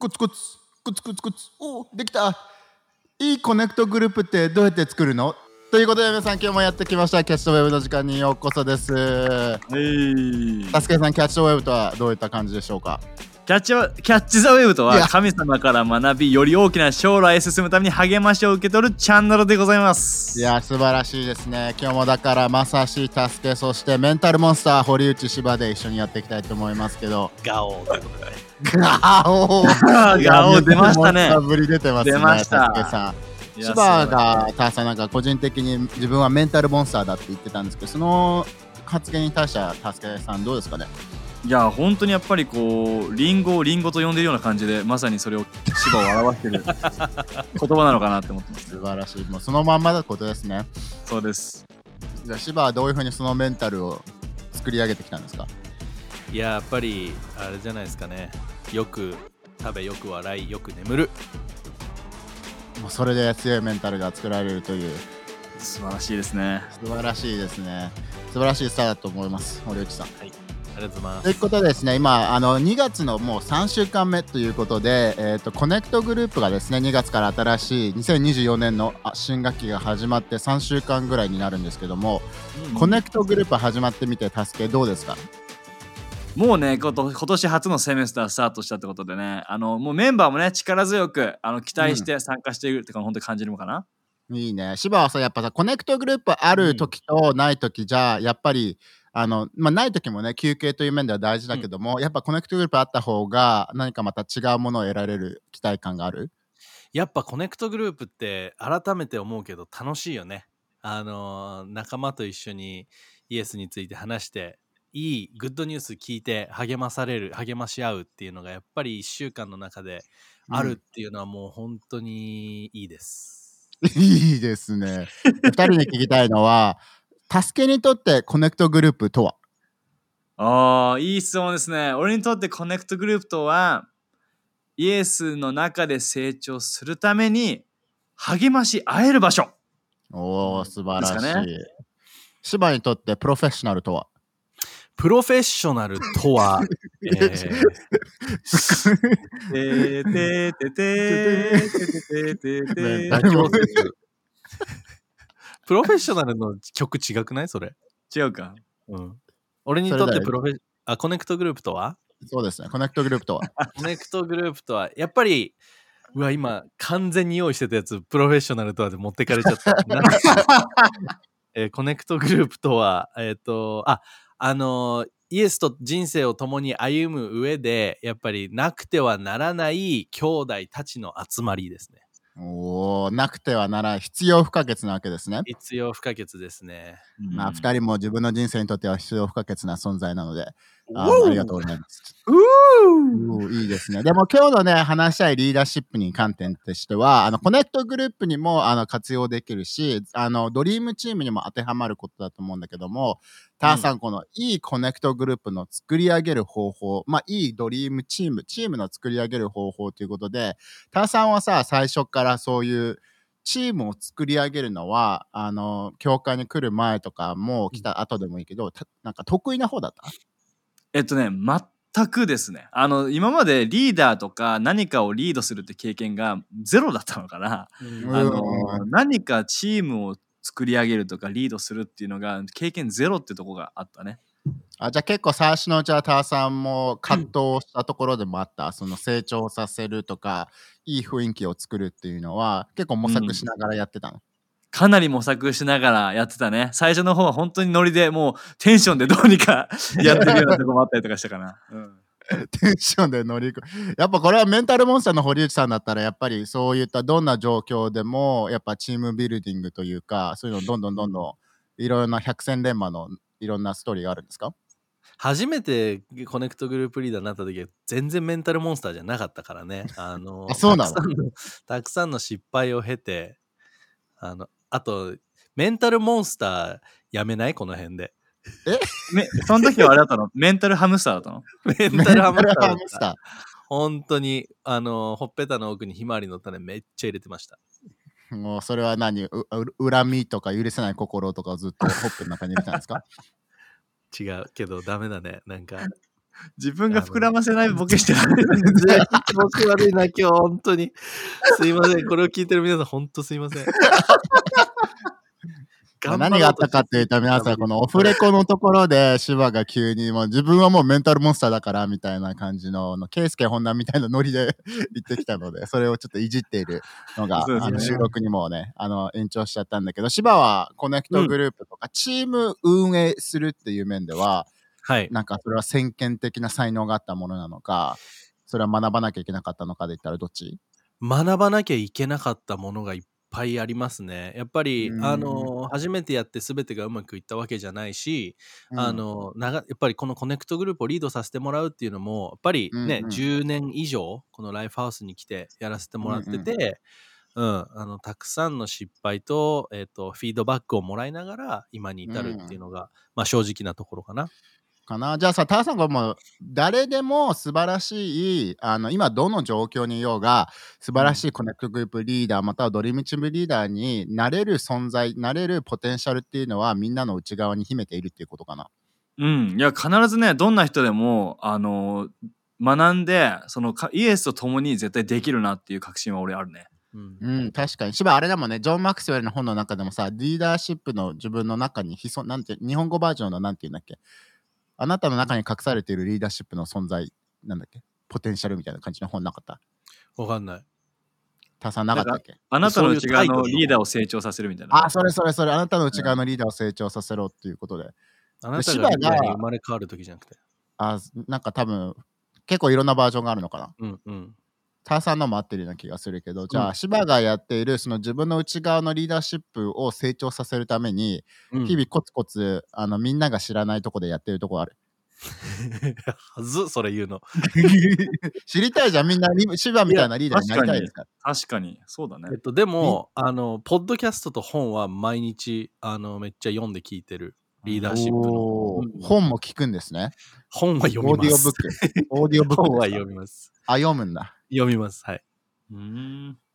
コツコツコツコツコツ、おーできた。いいコネクトグループってどうやって作るの？ということで皆さん今日もやってきました。キャッチとウェブの時間にようこそです。タスケさん、キャッチとウェブとはどういった感じでしょうか？キャッチ・ザ・ウェブとは神様から学び、より大きな将来へ進むために励ましを受け取るチャンネルでございます。いや、素晴らしいですね。今日もだからまさし、たすけ、そしてメンタルモンスター堀内、芝で一緒にやっていきたいと思いますけど、ガオーということでガオー出ましたね。ぶり出てますね、出ました。たすけさん、芝がたさん、なんか個人的に自分はメンタルモンスターだって言ってたんですけど、その発言に対してはたすけさんどうですかね？いや、本当にやっぱりこうリンゴをリンゴと呼んでるような感じで、まさにそれを芝を表してる言葉なのかなって思ってます。素晴らしい。もうそのまんまだことですね。そうです。じゃあ芝はどういうふうにそのメンタルを作り上げてきたんですか？いや、やっぱりあれじゃないですかね。よく食べ、よく笑い、よく眠る。もうそれで強いメンタルが作られるという。素晴らしいですね。素晴らしいですね。素晴らしいスターだと思います、堀内さん。はい、ありがとうございます。ということでですね、今2月のもう3週間目ということで、コネクトグループがですね、2月から新しい2024年の新学期が始まって3週間ぐらいになるんですけども、コネクトグループ始まってみて、タスケどうですか？もうね、今年初のセメスタースタートしたってことでね、もうメンバーもね、力強く期待して参加しているってか、本当に感じるのかな。いいね。芝はさ、やっぱさ、コネクトグループある時とない時じゃ、やっぱりない時もね、休憩という面では大事だけども、やっぱコネクトグループあった方が何かまた違うものを得られる期待感がある。やっぱコネクトグループって改めて思うけど楽しいよね。仲間と一緒にイエスについて話して、いいグッドニュース聞いて励まし合うっていうのがやっぱり1週間の中であるっていうのは、もう本当にいいです、いいですね。2人に聞きたいのはタスケにとってコネクトグループとは？いい質問ですね。俺にとってコネクトグループとは、イエスの中で成長するために励まし合える場所。おー、素晴らしい、ね。芝にとってプロフェッショナルとは？プロフェッショナルとはプロフェッショナルの曲違くない？それ違うか、うん、俺にとってコネクトグループとは？そうですね、コネクトグループとはコネクトグループとはやっぱり、うわ、今完全に用意してたやつプロフェッショナルとはで持ってかれちゃったコネクトグループとはイエスと人生を共に歩む上でやっぱりなくてはならない兄弟たちの集まりですね。おー、なくてはならない、必要不可欠なわけですね。必要不可欠ですね、うん、まあ2人も自分の人生にとっては必要不可欠な存在なので、ありがとうございます。いいですね。でも今日のね、話したいリーダーシップに観点としては、コネクトグループにも活用できるし、ドリームチームにも当てはまることだと思うんだけども、ターさん、このいいコネクトグループの作り上げる方法、まあいいドリームチームの作り上げる方法ということで、ターさんはさ、最初からそういうチームを作り上げるのは、教会に来る前とかも来た後でもいいけど、なんか得意な方だった？全くですね。今までリーダーとか何かをリードするって経験がゼロだったのかな。何かチームを作り上げるとかリードするっていうのが経験ゼロってとこがあったね。じゃあ結構最初のうちはターさんも葛藤したところでもあった、その成長させるとかいい雰囲気を作るっていうのは結構模索しながらやってたの？かなり模索しながらやってたね。最初の方は本当にノリで、もうテンションでどうにかやってるようなとこもあったりとかしたかな、テンションで乗り、やっぱこれはメンタルモンスターの堀内さんだったら、やっぱりそういったどんな状況でもやっぱチームビルディングというか、そういうのどんどんいろんな百戦錬磨のいろんなストーリーがあるんですか？初めてコネクトグループリーダーになった時は全然メンタルモンスターじゃなかったからね。そうなの？たくさんの失敗を経て、あとメンタルモンスターやめない？この辺でその時はあれだったの？メンタルハムスターだったの？メンタルハムスター。本当にほっぺたの奥にひまわりの種めっちゃ入れてました。もうそれは何、恨みとか許せない心とかずっとほっぺの中に入れてたんですか？違うけどダメだね。なんか自分が膨らませないボケしてられるんで気持ち悪いな今日本当にすいません。これを聞いてる皆さん本当すいません。何があったかっていうと皆さんこのオフレコのところで芝が急にもう自分はもうメンタルモンスターだからみたいな感じのケイスケ本田みたいなノリで言ってきたのでそれをちょっといじっているのが、ね、収録にもね延長しちゃったんだけど芝はコネクトグループとかチーム運営するっていう面では、はい、なんかそれは先見的な才能があったものなのかそれは学ばなきゃいけなかったのかで言ったらどっち？学ばなきゃいけなかったものがいっぱいありますね。やっぱり、初めてやって全てがうまくいったわけじゃないし、やっぱりこのコネクトグループをリードさせてもらうっていうのもやっぱりね、10年以上このライフハウスに来てやらせてもらってて、たくさんの失敗と、フィードバックをもらいながら今に至るっていうのが、まあ、正直なところかな。じゃあさターさんがもう誰でも素晴らしい今どの状況にいようが素晴らしいコネクトグループリーダーまたはドリームチームリーダーになれる存在なれるポテンシャルっていうのはみんなの内側に秘めているっていうことかな。いや必ずねどんな人でも学んでそのイエスと共に絶対できるなっていう確信は俺あるね。確かに芝あれだもんね。ジョン・マクスウェルの本の中でもさリーダーシップの自分の中になんて日本語バージョンのなんて言うんだっけあなたの中に隠されているリーダーシップの存在なんだっけポテンシャルみたいな感じの本なかったわかんないたさんなかったっけあなたの内側のリーダーを成長させるみたいなそれあなたの内側のリーダーを成長させろっていうことで、あなたが生まれ変わる時じゃなくてなんか多分結構いろんなバージョンがあるのかな。タさんのも合ってるような気がするけどじゃあ、芝がやっているその自分の内側のリーダーシップを成長させるために、日々コツコツみんなが知らないとこでやってるとこあるはずそれ言うの知りたいじゃんみんな芝みたいなリーダーになりたいですから。確かにそうだね。でもポッドキャストと本は毎日めっちゃ読んで聞いてる。リーダーシップの本も聞くんですね。本は読みます。オーディオブック本は読みます。読むんだ。読みます。はい。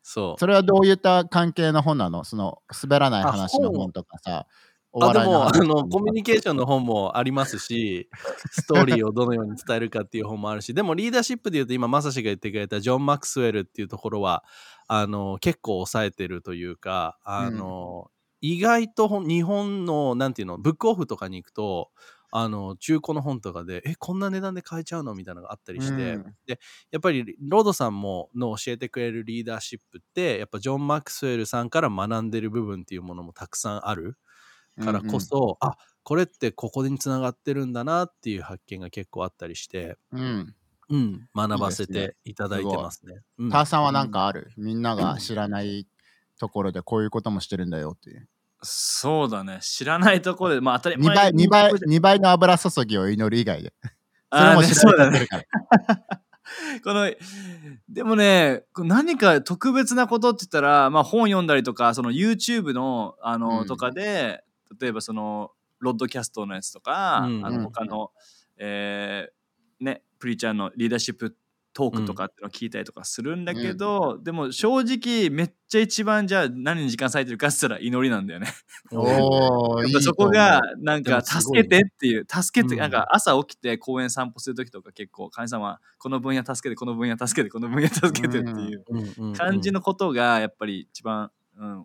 それはどういった関係の本なの？その滑らない話の本とかさ、お笑いの話とか。でもコミュニケーションの本もありますし、ストーリーをどのように伝えるかっていう本もあるし、でもリーダーシップでいうと今まさしが言ってくれたジョン・マクスウェルっていうところは結構抑えてるというか、意外と日本のなんていうのブックオフとかに行くと。中古の本とかでこんな値段で買えちゃうのみたいなのがあったりして、でやっぱりロードさんもの教えてくれるリーダーシップってやっぱジョン・マクスウェルさんから学んでる部分っていうものもたくさんあるからこそ、これってここにつながってるんだなっていう発見が結構あったりして、学ばせていただいてますね。ターさんはなんかある？みんなが知らないところでこういうこともしてるんだよっていう。そうだね。知らないところで、まあ、当たり前2倍の油注ぎを祈る以外で。そうだね。でもね、何か特別なことって言ったら、まあ、本読んだりとか、その YouTube の、とかで、例えばその、ロッドキャストのやつとか、他の、プリーチャーのリーダーシップトークとかってのを聞いたりとかするんだけど、でも正直めっちゃ一番じゃあ何に時間割いてるかって言ったら祈りなんだよね。そこがなんか助けてっていう、なんか朝起きて公園散歩する時とか結構神様この分野助けてこの分野助けてこの分野助けてっていう感じのことがやっぱり一番、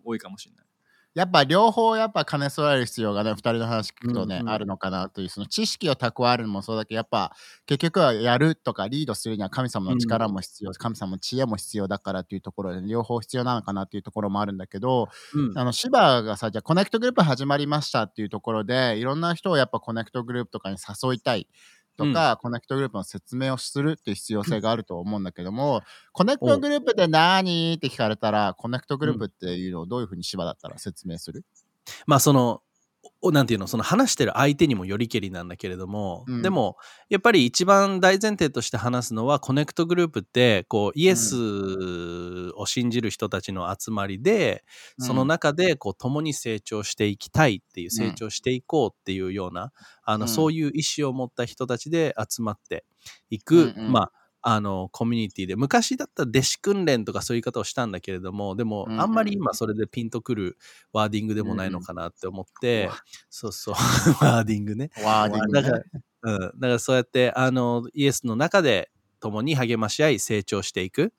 多いかもしれない。やっぱ両方やっぱ兼ね備える必要がね、2人の話聞くとね、あるのかなという、その知識を蓄えるのもそうだけど、やっぱ結局はやるとかリードするには神様の力も必要、神様の知恵も必要だからというところで、ね、両方必要なのかなというところもあるんだけど、芝がさ、じゃあコネクトグループ始まりましたっていうところで、いろんな人をやっぱコネクトグループとかに誘いたいとか、コネクトグループの説明をするっていう必要性があると思うんだけども、コネクトグループって何って聞かれたら、コネクトグループっていうのをどういうふうに芝だったら説明する？まあなんていうの、その話してる相手にもよりけりなんだけれども、でもやっぱり一番大前提として話すのは、コネクトグループってこうイエスを信じる人たちの集まりで、その中でこう共に成長していきたいっていう、成長していこうっていうようなそういう意思を持った人たちで集まっていく、まあコミュニティで、昔だったら弟子訓練とかそういう言い方をしたんだけれども、でもあんまり今それでピンとくるワーディングでもないのかなって思って、ワーディングね。だからうん。だからそうやって、イエスの中で共に励まし合い、成長していく、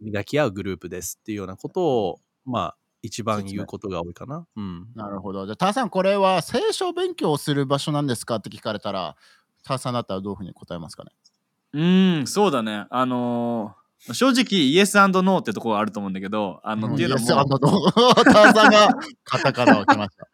磨き合うグループですっていうようなことを、まあ、一番言うことが多いかな。うん。なるほど。じゃあ、ターさん、これは聖書勉強をする場所なんですかって聞かれたら、ターさんだったらどういうふうに答えますかね。そうだね。正直、イエス&ノーってところがあると思うんだけど、っていうのもイエス&ノー、ターさんがカタカナを来ました。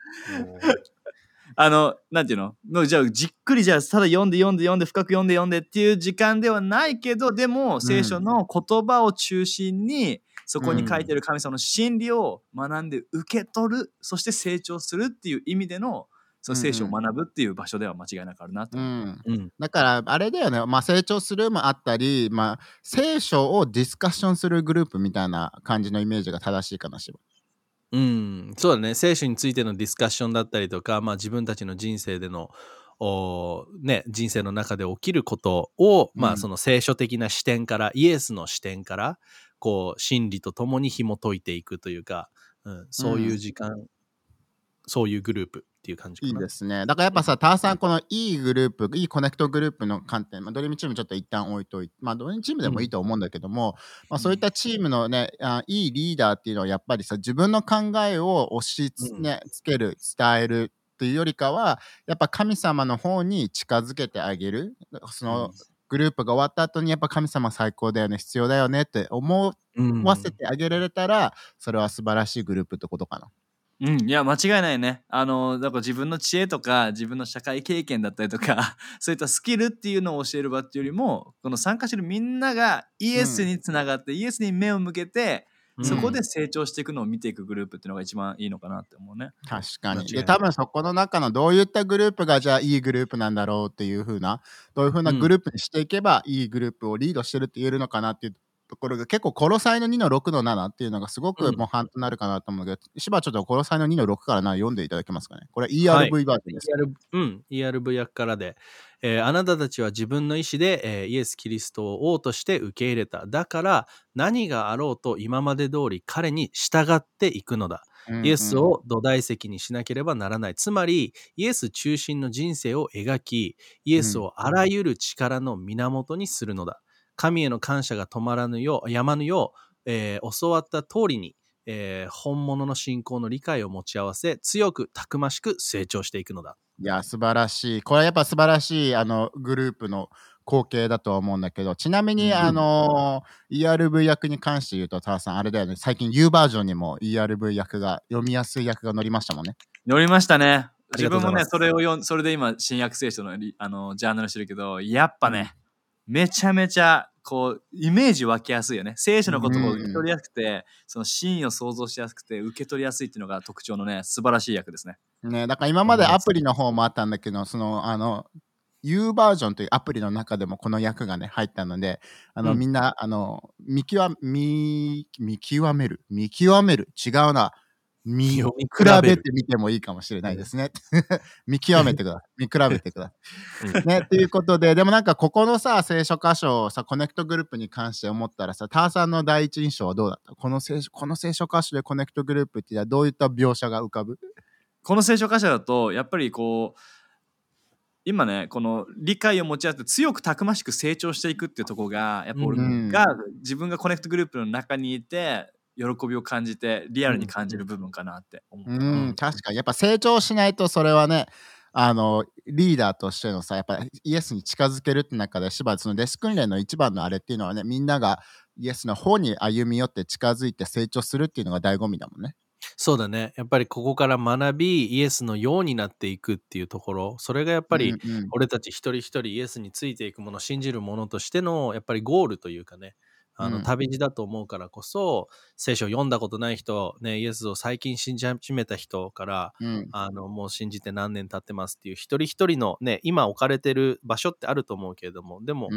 なんていうの？じゃあ、じっくり、じゃあ、ただ読んで、深く読んでっていう時間ではないけど、でも、聖書の言葉を中心に、そこに書いてる神様の真理を学んで受け取る、そして成長するっていう意味での、その聖書を学ぶっていう場所では間違いなくあるなと、だからあれだよね、成長するもあったり、聖書をディスカッションするグループみたいな感じのイメージが正しいかなしは。そうだね。聖書についてのディスカッションだったりとか、自分たちの人生での人生の中で起きることを、その聖書的な視点から、イエスの視点からこう真理とともに紐解いていくというか、そういう時間、そういうグループっていう感じかな。いいですね。だからやっぱさ、ターさん、このいいグループ、いいコネクトグループの観点、ドリームチームちょっと一旦置いといて、ドリームチームでもいいと思うんだけども、そういったチームのね、いいリーダーっていうのはやっぱりさ、自分の考えを押しつける、伝えるっていうよりかは、やっぱ神様の方に近づけてあげる、そのグループが終わった後にやっぱ神様最高だよね、必要だよねって思わせてあげられたら、それは素晴らしいグループってことかな。いや間違いないね。だから自分の知恵とか自分の社会経験だったりとか、そういったスキルっていうのを教える場っていうよりも、この参加してるみんながイエスにつながって、イエスに目を向けて、そこで成長していくのを見ていくグループっていうのが一番いいのかなって思うね。確かに。で、多分そこの中のどういったグループがじゃあいいグループなんだろうっていう風な、どういう風なグループにしていけばいいグループをリードしてるって言えるのかなっていうところが、結構コロサイの 2-6-7 っていうのがすごく模範となるかなと思うけど、柴はちょっとコロサイの 2-6 から読んでいただけますかね。これ ERV バージョンですか、ERV 訳からで、あなたたちは自分の意思で、イエス・キリストを王として受け入れた。だから何があろうと今まで通り彼に従っていくのだ。イエスを土台石にしなければならない。つまりイエス中心の人生を描き、イエスをあらゆる力の源にするのだ。神への感謝が止まらぬよう、やまぬよう、教わった通りに、本物の信仰の理解を持ち合わせ、強くたくましく成長していくのだ。いや素晴らしい。これはやっぱ素晴らしいグループの光景だとは思うんだけど、ちなみに、ERV 訳に関して言うと、ターさんあれだよね、最近 U バージョンにも ERV 訳が、読みやすい訳が載りましたもんね。載りましたね。自分もね、それで今新約聖書のジャーナルしてるけど、やっぱね、めちゃめちゃこうイメージ湧きやすいよね。聖書の言葉を受け取りやすくて、その真意を想像しやすくて受け取りやすいっていうのが特徴のね、素晴らしい訳ですね。ね、だから今までアプリの方もあったんだけど、そのU バージョンというアプリの中でもこの訳がね入ったので、みんな見極める違うな、見比べてみてもいいかもしれないですね。見比べてください。ね、ということで、でもなんかここのさ、聖書箇所をさ、コネクトグループに関して思ったらさ、ターさんの第一印象はどうだった？この聖書箇所でコネクトグループってどういった描写が浮かぶ？この聖書箇所だと、やっぱりこう、今ね、この理解を持ち合って強くたくましく成長していくっていうところが、やっぱ俺が、自分がコネクトグループの中にいて、喜びを感じてリアルに感じる部分かなって思った。確かにやっぱ成長しないと、それはね、リーダーとしてのさ、やっぱイエスに近づけるって中で、柴田その弟子訓練の一番のあれっていうのはね、みんながイエスの方に歩み寄って近づいて成長するっていうのが醍醐味だもんね。そうだね。やっぱりここから学び、イエスのようになっていくっていうところ、それがやっぱり俺たち一人一人イエスについていくもの、信じるものとしてのやっぱりゴールというかね、旅路だと思うからこそ、聖書を読んだことない人、ね、イエスを最近信じ始めた人から、もう信じて何年経ってますっていう一人一人の、ね、今置かれてる場所ってあると思うけれども、でも、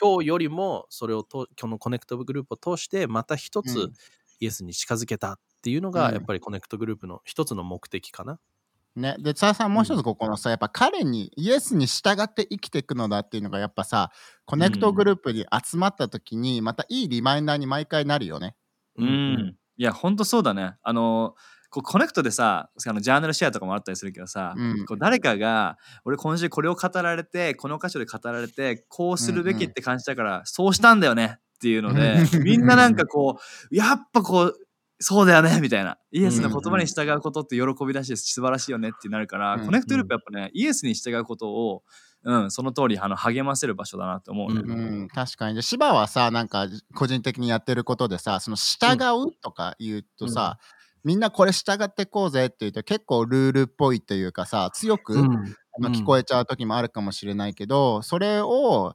今日よりもそれを今日のコネクトグループを通してまた一つ、イエスに近づけたっていうのが、やっぱりコネクトグループの一つの目的かな。ね、でターさんもう一つここのさ、やっぱ彼にイエスに従って生きていくのだっていうのが、やっぱさコネクトグループに集まった時にまたいいリマインダーに毎回なるよね。いやほんとそうだね。こうコネクトでさ、ジャーナルシェアとかもあったりするけどさ、うん、こう誰かが俺今週これを語られて、この箇所で語られて、こうするべきって感じだから、うんうん、そうしたんだよねっていうので、みんななんかこうやっぱこうそうだよねみたいな、イエスの言葉に従うことって喜びだし素晴らしいよねってなるから、うんうん、コネクトループやっぱね、イエスに従うことを、うん、その通り励ませる場所だなと思うね、うんうん、確かに。で、芝はさ、なんか個人的にやってることでさ、その従うとか言うとさ、うん、みんなこれ従ってこうぜっていうと結構ルールっぽいというかさ、強く、うん、聞こえちゃう時もあるかもしれないけど、それを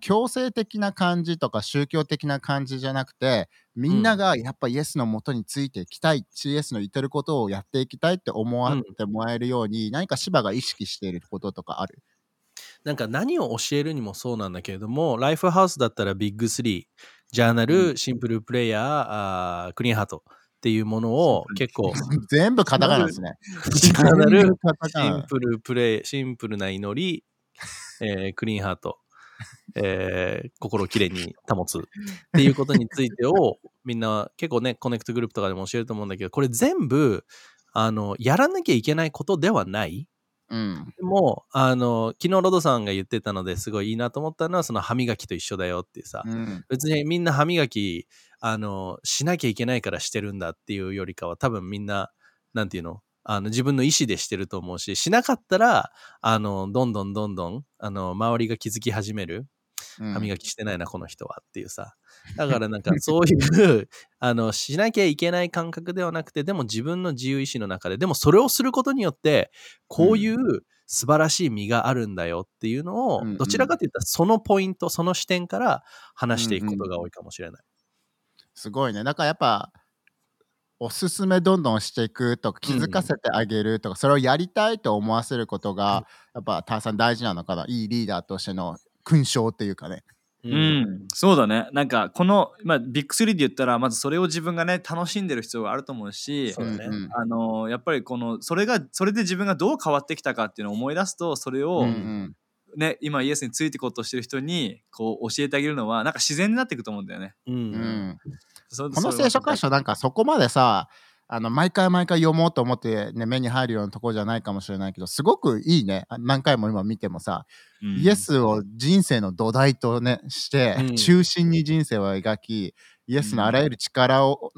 強制的な感じとか宗教的な感じじゃなくて、みんながやっぱイエスの元についていきたい、うん、イエスの言ってることをやっていきたいって思わってもらえるように、うん、何か芝が意識していることとかある？なんか何を教えるにもそうなんだけれども、ライフハウスだったらビッグ3、ジャーナル、シンプルプレイヤー、クリーンハートっていうものを結構全部カタカナですね。ジャーナル、シンプルな祈り、クリーンハート、心をきれいに保つっていうことについてをみんな結構ね、コネクトグループとかでも教えると思うんだけど、これ全部やらなきゃいけないことではない、うん、でも昨日ロドさんが言ってたのですごいいいなと思ったのは、その歯磨きと一緒だよっていうさ、うん、別にみんな歯磨きしなきゃいけないからしてるんだっていうよりかは、多分みんななんていうの、自分の意思でしてると思うし、しなかったらどんどん周りが気づき始める、歯磨きしてないなこの人はっていうさ、だからなんかそういうしなきゃいけない感覚ではなくて、でも自分の自由意志の中で、でもそれをすることによってこういう素晴らしい実があるんだよっていうのを、どちらかといったらそのポイント、その視点から話していくことが多いかもしれない、すごいね。だからやっぱおすすめどんどんしていくとか、気づかせてあげるとか、それをやりたいと思わせることがやっぱターさん大事なのかな、いいリーダーとしての勲章っていうかね、うんうん、そうだね。なんかこの、ビッグ3で言ったら、まずそれを自分がね楽しんでる必要があると思うし、そうだね、やっぱりそれで自分がどう変わってきたかっていうのを思い出すと、それを、うんうんね、今イエスについていこうとしてる人にこう教えてあげるのはなんか自然になっていくと思うんだよね、うんうん、この聖書箇所なんかそこまでさ毎回読もうと思って、ね、目に入るようなところじゃないかもしれないけど、すごくいいね。何回も今見てもさ、うん、イエスを人生の土台とねして、うん、中心に人生を描き、イエスのあらゆる力を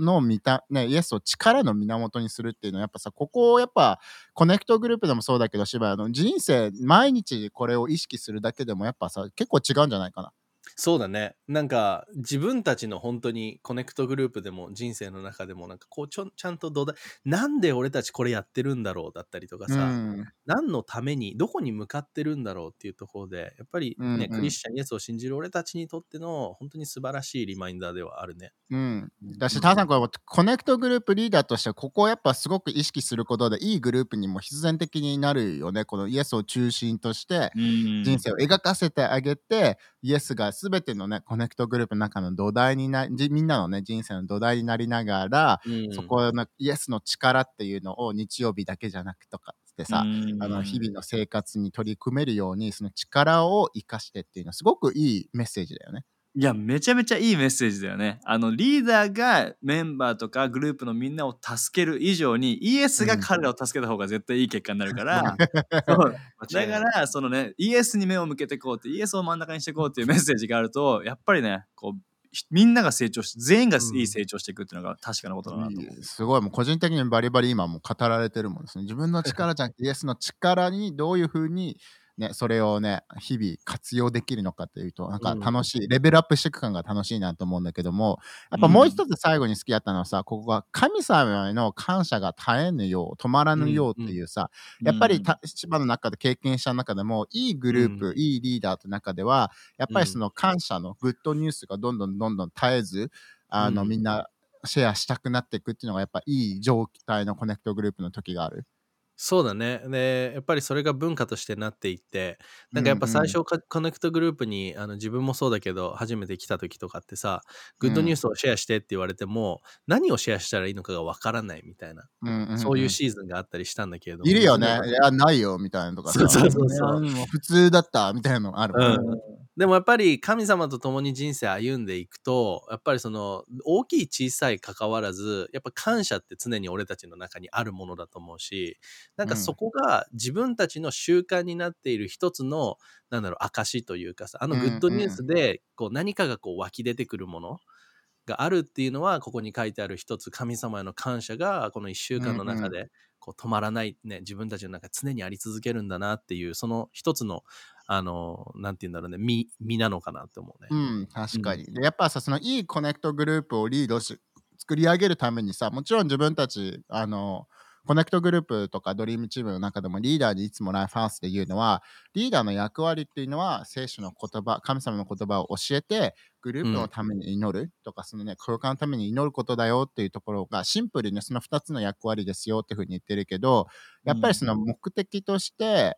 イエスを力の源にするっていうのは、やっぱさ、ここをやっぱコネクトグループでもそうだけど、芝の人生毎日これを意識するだけでもやっぱさ結構違うんじゃないかな。そうだね。なんか自分たちの本当にコネクトグループでも人生の中でもなんかこうちゃんと土台、なんで俺たちこれやってるんだろうだったりとかさ、うん、何のためにどこに向かってるんだろうっていうところでやっぱりね、うんうん、クリスチャンイエスを信じる俺たちにとっての本当に素晴らしいリマインダーではあるね、うん、だしターさん、これコネクトグループリーダーとしてここをやっぱすごく意識することでいいグループにも必然的になるよね。このイエスを中心として人生を描かせてあげて、イエスがすべてのねコネクトグループの中の土台にみんなのね人生の土台になりながら、うん、そこのイエスの力っていうのを日曜日だけじゃなくとかってさ、うん、日々の生活に取り組めるようにその力を生かしてっていうのはすごくいいメッセージだよね。いや、めちゃめちゃいいメッセージだよね。リーダーがメンバーとかグループのみんなを助ける以上に、イエスが彼らを助けた方が絶対いい結果になるから、うん、だからそのね、イエスに目を向けてこうって、イエスを真ん中にしてこうっていうメッセージがあると、やっぱりねこうみんなが成長して、全員がいい成長していくっていうのが確かなことだなと思う、うん、すごい。もう個人的にバリバリ今もう語られてるもんですね。自分の力じゃなくてイエスの力にどういうふうにね、それをね日々活用できるのかというと、なんか楽しい、レベルアップしていく感が楽しいなと思うんだけども、やっぱもう一つ最後に好きだったのはさ、ここは神様への感謝が絶えぬよう、止まらぬようっていうさ、やっぱり芝の中で経験した中でもいいグループ、いいリーダーの中ではやっぱりその感謝のグッドニュースがどんどん絶えずみんなシェアしたくなっていくっていうのがやっぱいい状態のコネクトグループの時がある。そうだね。で、やっぱりそれが文化としてなっていって、なんかやっぱ最初、うんうん、コネクトグループに自分もそうだけど初めて来た時とかってさ、グッドニュースをシェアしてって言われても、うん、何をシェアしたらいいのかがわからないみたいな、うんうんうん、そういうシーズンがあったりしたんだけれども、いるよね、いやないよみたいなとかさ、そうそうそうそう、普通だったみたいなのあるもんね、うんでもやっぱり神様と共に人生歩んでいくと、やっぱりその大きい小さい関わらず、やっぱ感謝って常に俺たちの中にあるものだと思うし、なんかそこが自分たちの習慣になっている一つの、なんだろう、証というかさ、あのグッドニュースでこう何かがこう湧き出てくるものがあるっていうのは、ここに書いてある一つ神様への感謝がこの1週間の中でこう止まらない、ね、自分たちの中で常にあり続けるんだなっていう、その一つのなんて言うんだろうね、身なのかなって思うね。うん、確かに。で、やっぱさ、そのいいコネクトグループをリードし作り上げるためにさ、もちろん自分たちコネクトグループとかドリームチームの中でもリーダーにいつもライフハウスで言うのは、リーダーの役割っていうのは聖書の言葉、神様の言葉を教えてグループのために祈るとか、そのね、空間のために祈ることだよっていうところがシンプルにその2つの役割ですよっていうふうに言ってるけど、やっぱりその目的として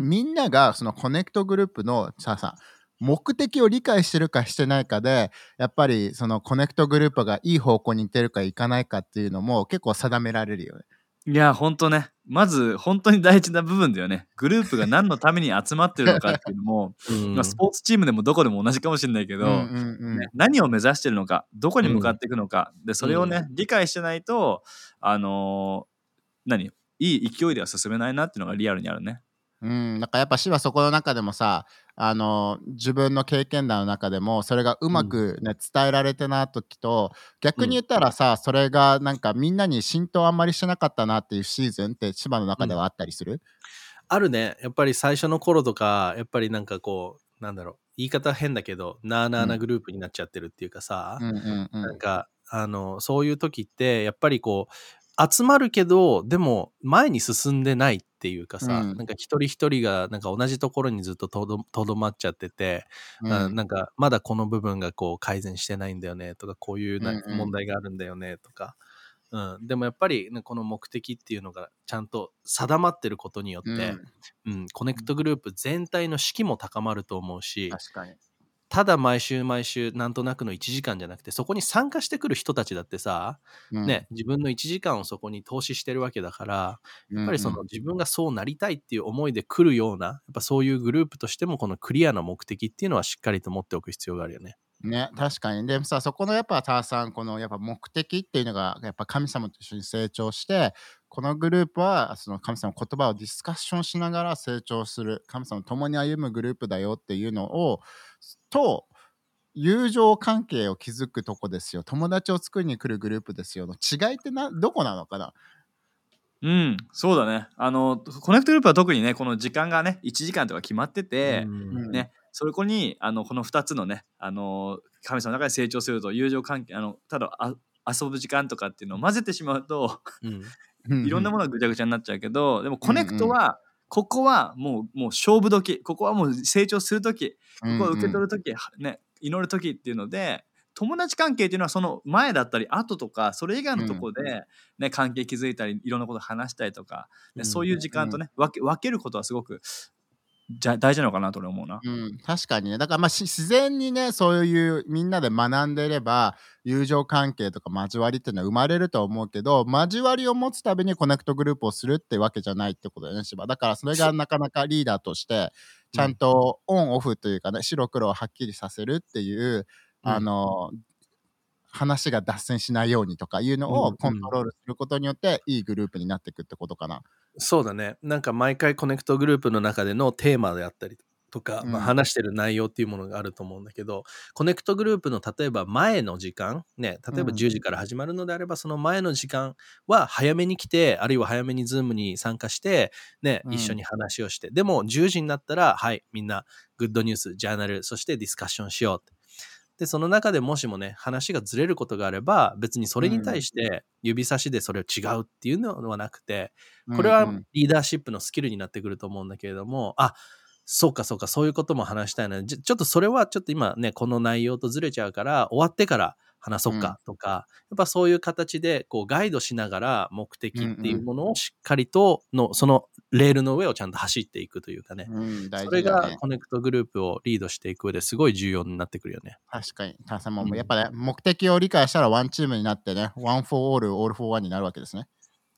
みんながそのコネクトグループのさ目的を理解してるかしてないかで、やっぱりそのコネクトグループがいい方向に行ってるか行かないかっていうのも結構定められるよね。いや本当ね、まず本当に大事な部分だよね。グループが何のために集まってるのかっていうのも、まあ、スポーツチームでもどこでも同じかもしれないけど、ね、何を目指してるのか、どこに向かっていくのか、でそれをね、理解してないといい勢いでは進めないなっていうのがリアルにあるね。だからやっぱ死はそこの中でもさ、自分の経験談の中でもそれがうまく、ね、伝えられてない時と、逆に言ったらさ、それがなんかみんなに浸透あんまりしてなかったなっていうシーズンって死の中ではあったりする？あるね。やっぱり最初の頃とか、やっぱりなんかこう、なんだろう、言い方変だけどなグループになっちゃってるっていうかさ、なんかそういう時ってやっぱりこう集まるけど、でも前に進んでないっていうかさ、なんか一人一人がなんか同じところにずっととどまっちゃってて、なんかまだこの部分がこう改善してないんだよねとか、こういうなんか問題があるんだよねとか、でもやっぱり、ね、この目的っていうのがちゃんと定まってることによって、コネクトグループ全体の士気も高まると思うし、確かに。ただ毎週なんとなくの1時間じゃなくて、そこに参加してくる人たちだってさ、ね、自分の1時間をそこに投資してるわけだから、やっぱりその自分がそうなりたいっていう思いで来るような、やっぱそういうグループとしてもこのクリアな目的っていうのはしっかりと持っておく必要があるよね。ね、確かに。でもさ、そこのやっぱターさん、このやっぱ目的っていうのがやっぱ神様と一緒に成長して、このグループはその神様の言葉をディスカッションしながら成長する、神様と共に歩むグループだよっていうのをと、友情関係を築くとこですよ、友達を作りに来るグループですよの違いってどこなのかな。そうだね。コネクトグループは特にね、この時間がね1時間とか決まってて、ね、そこにこの2つのね、神様の中で成長すると友情関係、ただ遊ぶ時間とかっていうのを混ぜてしまうと、いろんなものがぐちゃぐちゃになっちゃうけど、でもコネクトは、ここはもう勝負時、ここはもう成長する時、ここは受け取る時、ね、祈る時っていうので、友達関係っていうのはその前だったり後とか、それ以外のところで、ね、関係築いたりいろんなこと話したりとか、ね、そういう時間とね、分けることはすごく大事なのかなと俺思うな。確かにね。だからまあ自然にね、そういうみんなで学んでいれば友情関係とか交わりっていうのは生まれると思うけど、交わりを持つためにコネクトグループをするってわけじゃないってことだよね、柴。だからそれがなかなかリーダーとしてちゃんとオンオフというかね、白黒をはっきりさせるっていう、話が脱線しないようにとかいうのをコントロールすることによっていいグループになっていくってことかな。そうだね。なんか毎回コネクトグループの中でのテーマであったりとか、話してる内容っていうものがあると思うんだけど、コネクトグループの例えば前の時間ね、例えば10時から始まるのであれば、その前の時間は早めに来て、あるいは早めにズームに参加してね、一緒に話をして、でも10時になったら、はい、みんなグッドニュース、ジャーナル、そしてディスカッションしようって。でその中でもしもね、話がずれることがあれば、別にそれに対して指差しでそれを違うっていうのはなくて、これはリーダーシップのスキルになってくると思うんだけれども、あ、そうかそうか、そういうことも話したいな、ちょっとそれはちょっと今ね、この内容とずれちゃうから終わってから話そうかとか、やっぱそういう形でこうガイドしながら目的っていうものをしっかりとのそのレールの上をちゃんと走っていくというかね、それがコネクトグループをリードしていく上ですごい重要になってくるよね。確かに。タサもやっぱね、目的を理解したらワンチームになってね、ワンフォーオール、オールフォーワンになるわけですね。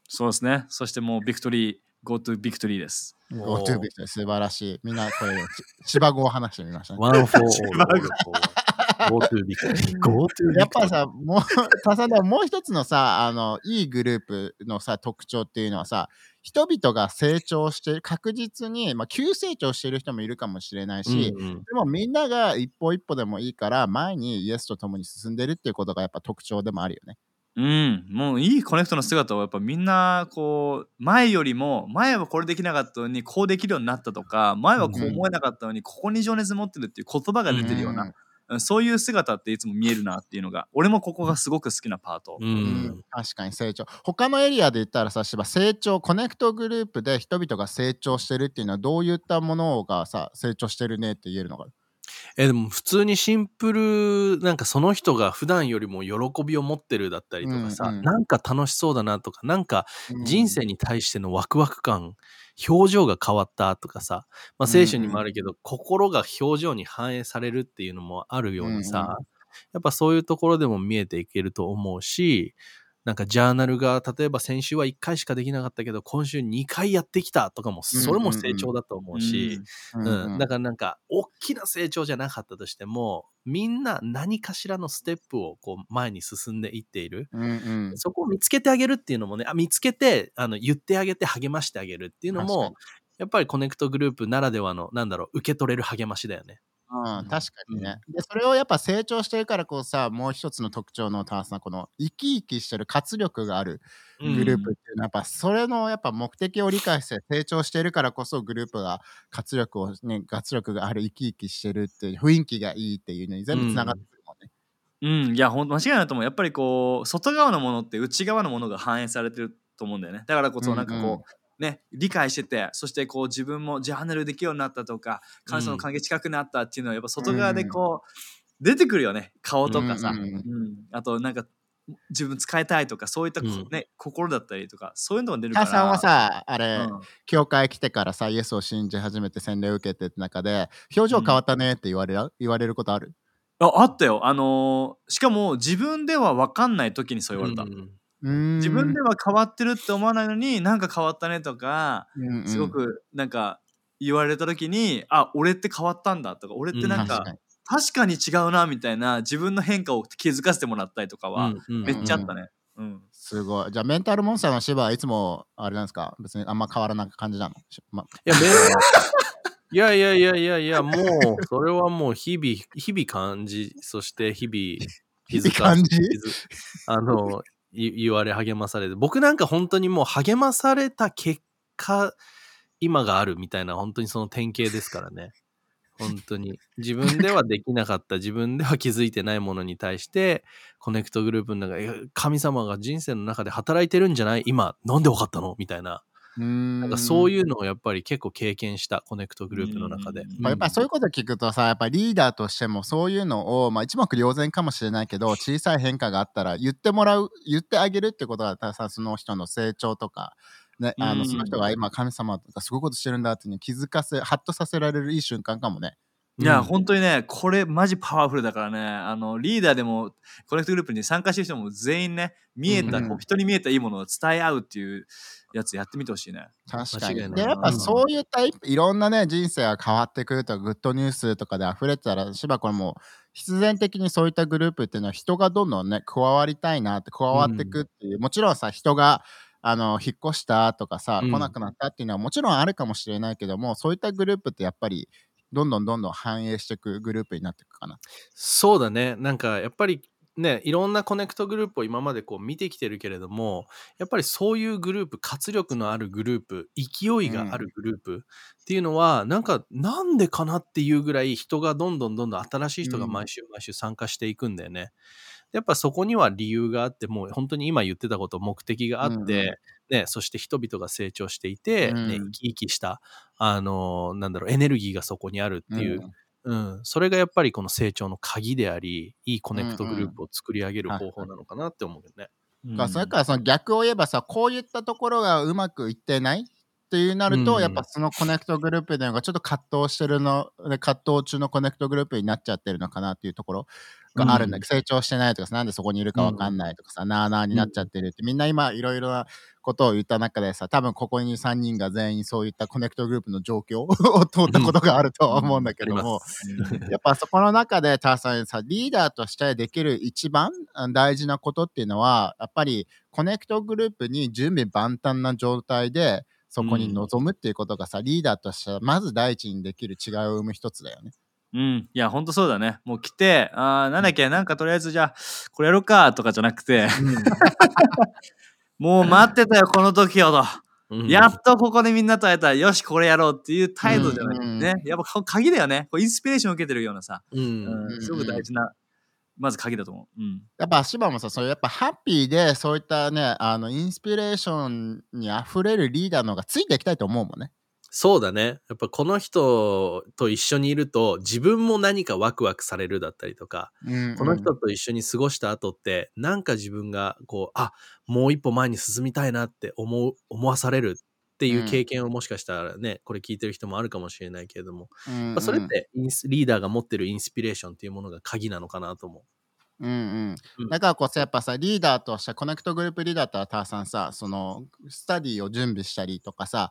そうですね。そしてもうビクトリー GoTo ビクトリーです。 GoTo ビクトリー素晴らしい。みんなこれ千葉語を話してみましたね。GoTo ビクトリー、やっぱさ、もう一つのさ、いいグループのさ特徴っていうのはさ、人々が成長してる、確実に、まあ、急成長してる人もいるかもしれないし、うんうん、でもみんなが一歩一歩でもいいから前にイエスと共に進んでるっていうことがやっぱ特徴でもあるよね。うん、もういいコネクトの姿はやっぱみんなこう、前よりも前はこれできなかったのにこうできるようになったとか、前はこう思えなかったのにここに情熱持ってるっていう言葉が出てるような、うん、そういう姿っていつも見えるなっていうのが俺もここがすごく好きなパート、うんうん、確かに成長、他のエリアで言ったらさ、成長、コネクトグループで人々が成長してるっていうのはどういったものがさ成長してるねって言えるのか。でも普通にシンプル、なんかその人が普段よりも喜びを持ってるだったりとかさ、うんうん、なんか楽しそうだなとか、なんか人生に対してのワクワク感、表情が変わったとかさ、まあ、聖書にもあるけど、うんうん、心が表情に反映されるっていうのもあるようにさ、うんうん、やっぱそういうところでも見えていけると思うし、なんかジャーナルが例えば先週は1回しかできなかったけど今週2回やってきたとかも、それも成長だと思うし、だからなんか大きな成長じゃなかったとしてもみんな何かしらのステップをこう前に進んでいっている、うんうん、そこを見つけてあげるっていうのもね、見つけて言ってあげて励ましてあげるっていうのもやっぱりコネクトグループならではの、なんだろう、受け取れる励ましだよね。うん、確かにね、うん、でそれをやっぱ成長してるからこうさ、もう一つの特徴のターンさん、この生き生きしてる活力があるグループっていうのはやっぱそれのやっぱ目的を理解して成長してるからこそグループが活力をね、活力がある、生き生きしてるっていう雰囲気がいいっていうのに全部つながってくるもんね。うん、いやほんと間違いないと思う。やっぱりこう外側のものって内側のものが反映されてると思うんだよね。だからこそなんかこう、うんうんね、理解してて、そしてこう自分もジャーナルできるようになったとか感想の関係近くなったっていうのはやっぱ外側でこう、出てくるよね、顔とかさ、あとなんか自分使いたいとかそういった、ね、心だったりとかそういうのが出るから。母さんはさあれ、教会来てからさイエスを信じ始めて洗礼を受けてって中で表情変わったねって言われることある？あったよ。しかも自分では分かんない時にそう言われた、自分では変わってるって思わないのになんか変わったねとか、うんうん、すごくなんか言われた時に、あ、俺って変わったんだとか、俺ってなんか、うん、確かに違うなみたいな自分の変化を気づかせてもらったりとかはめっちゃあったね、すごい。じゃあメンタルモンスターの芝はいつもあれなんですか、別にあんま変わらない感じなの、いやいやもうそれはもう日々感じ、そして日々気づかせて言われ、励まされて、僕なんか本当にもう励まされた結果今があるみたいな、本当にその典型ですからね。本当に自分ではできなかった、自分では気づいてないものに対してコネクトグループの中、神様が人生の中で働いてるんじゃない？今なんで分かったの？みたいな、なんかそういうのをやっぱり結構経験した、コネクトグループの中で、やっぱそういうこと聞くとさ、やっぱリーダーとしてもそういうのを、まあ、一目瞭然かもしれないけど小さい変化があったら言ってあげるってことがただその人の成長とか、ね、その人が今神様とかすごいことしてるんだっていうのに気づかせ、ハッとさせられるいい瞬間かもね。いや、本当にね、これマジパワフルだからね、リーダーでもコネクトグループに参加してる人も全員ね、人に見えたいいものを伝え合うっていうやつやってみてほしいね。確かに。でやっぱそういったいろんなね、人生が変わってくるとかグッドニュースとかで溢れてたら、しばこれも必然的にそういったグループっていうのは人がどんどんね加わってくっていう、もちろんさ人が引っ越したとかさ来なくなったっていうのはもちろんあるかもしれないけども、そういったグループってやっぱりどんどん反映していくグループになっていくかな。そうだね。なんかやっぱりね、いろんなコネクトグループを今までこう見てきてるけれども、やっぱりそういうグループ、活力のあるグループ、勢いがあるグループっていうのは、なんでかなっていうぐらい人がどんどん新しい人が毎週参加していくんだよね。やっぱそこには理由があって、もう本当に今言ってたこと、目的があって、ね、そして人々が成長していて、ね、生き生きしたエネルギーがそこにあるっていう、それがやっぱりこの成長の鍵であり、いいコネクトグループを作り上げる方法なのかなって思うよね。それからその逆を言えばさ、こういったところがうまくいってないっていうなると、やっぱそのコネクトグループでのがちょっと葛藤中のコネクトグループになっちゃってるのかなっていうところがあるんだけど、成長してないとかさ、なんでそこにいるか分かんないとかさ、なあなあになっちゃってるって、みんな今いろいろなことを言った中でさ、多分ここに3人が全員そういったコネクトグループの状況を通ったことがあるとは思うんだけども、やっぱそこの中でターさんさ、リーダーとしてできる一番大事なことっていうのは、やっぱりコネクトグループに準備万端な状態でそこに臨むっていうことがさ、リーダーとしてまず第一にできる違いを生む一つだよね。うん、いやほんとそうだね。もう来て、あ、なんだっけ、なんかとりあえずじゃあこれやろうかとかじゃなくて、もう待ってたよこの時ほど、やっとここでみんなと会えた、よしこれやろうっていう態度じゃないね。やっぱ鍵だよね。こうインスピレーション受けてるようなさ、すごく大事なまず鍵だと思う。やっぱ足場もさ、それやっぱハッピーでそういったね、インスピレーションにあふれるリーダーの方がついていきたいと思うもんね。そうだね。やっぱこの人と一緒にいると自分も何かワクワクされるだったりとか、この人と一緒に過ごした後ってなんか自分がこう、あ、もう一歩前に進みたいなって思わされるっていう経験をもしかしたらね、これ聞いてる人もあるかもしれないけれども、まあ、それってリーダーが持ってるインスピレーションっていうものが鍵なのかなと思う。だからこそやっぱさ、リーダーとしてコネクトグループリーダーとはターさんさ、そのスタディを準備したりとかさ、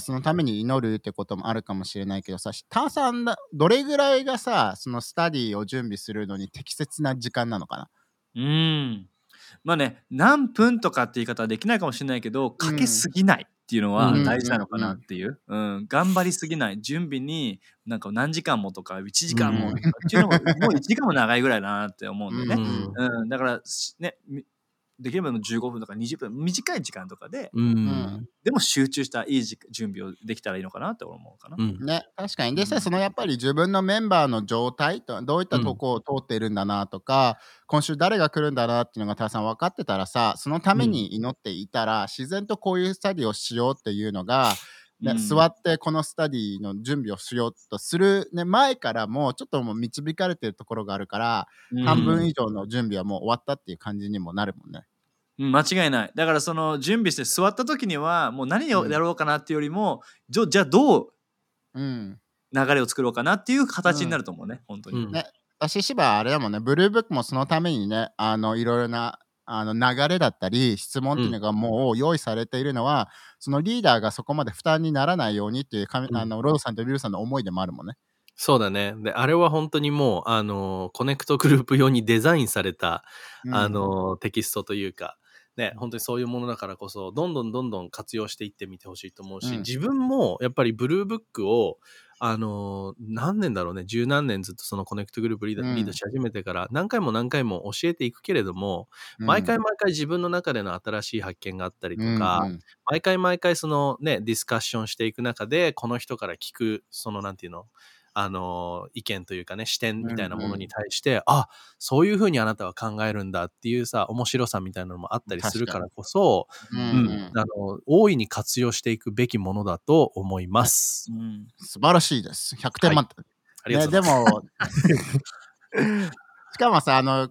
そのために祈るってこともあるかもしれないけどさ、ターさんどれぐらいがさ、そのスタディを準備するのに適切な時間なのかな。まあね、何分とかって言い方はできないかもしれないけど、かけすぎないっていうのは大事なのかなっていう、頑張りすぎない、準備になんか何時間もとか1時間もとかっていうのも、もう1時間も長いぐらいだなって思うんでね、だからね、できれば15分とか20分短い時間とかで、でも集中したいい準備をできたらいいのかなって思うかな、ね、確かに。でさ、そのやっぱり自分のメンバーの状態とどういったとこを通っているんだなとか、今週誰が来るんだなっていうのがたくさん分かってたらさ、そのために祈っていたら、自然とこういうスタディをしようっていうのが、ね、座ってこのスタディの準備をしようとする、ね、前からもうちょっともう導かれてるところがあるから、半分以上の準備はもう終わったっていう感じにもなるもんね。間違いない。だからその準備して座った時にはもう何をやろうかなっていうよりも、じゃあどう流れを作ろうかなっていう形になると思うね、本当に。ね、私芝あれだもんね、ブルーブックもそのためにね、いろいろな流れだったり質問っていうのがもう用意されているのは、そのリーダーがそこまで負担にならないようにっていう、ロドさんとビルさんの思いでもあるもんね。そうだね。で、あれは本当にもうコネクトグループ用にデザインされた、テキストというかね、本当にそういうものだからこそどんどん活用していってみてほしいと思うし、自分もやっぱりブルーブックを何年だろうね、十何年ずっとそのコネクトグループリードし始めてから何回も教えていくけれども、毎回自分の中での新しい発見があったりとか、毎回そのね、ディスカッションしていく中でこの人から聞くそのなんていうの、意見というかね、視点みたいなものに対して、あ、そういうふうにあなたは考えるんだっていうさ、面白さみたいなのもあったりするからこそ、大いに活用していくべきものだと思います。素晴らしいです。100点満点。はい、ありがとうございます。ね、でもしかもさ、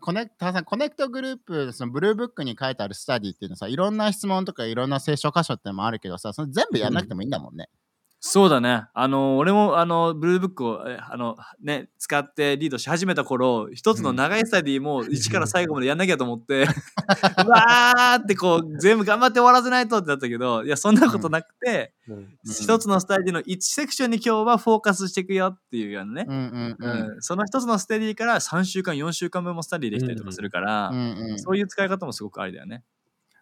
コネクトグループ、そのブルーブックに書いてあるスタディっていうのはさ、いろんな質問とかいろんな聖書箇所ってのもあるけどさ、それ全部やんなくてもいいんだもんね。そうだね。俺もブルーブックをね、使ってリードし始めた頃、一つの長いスタディも一から最後までやんなきゃと思って、わーってこう全部頑張って終わらせないとってなったけど、いやそんなことなくて、一つのスタディの1セクションに今日はフォーカスしていくよっていうようなね、その一つのスタディから3週間4週間分もスタディできたりとかするから、そういう使い方もすごくありだよね。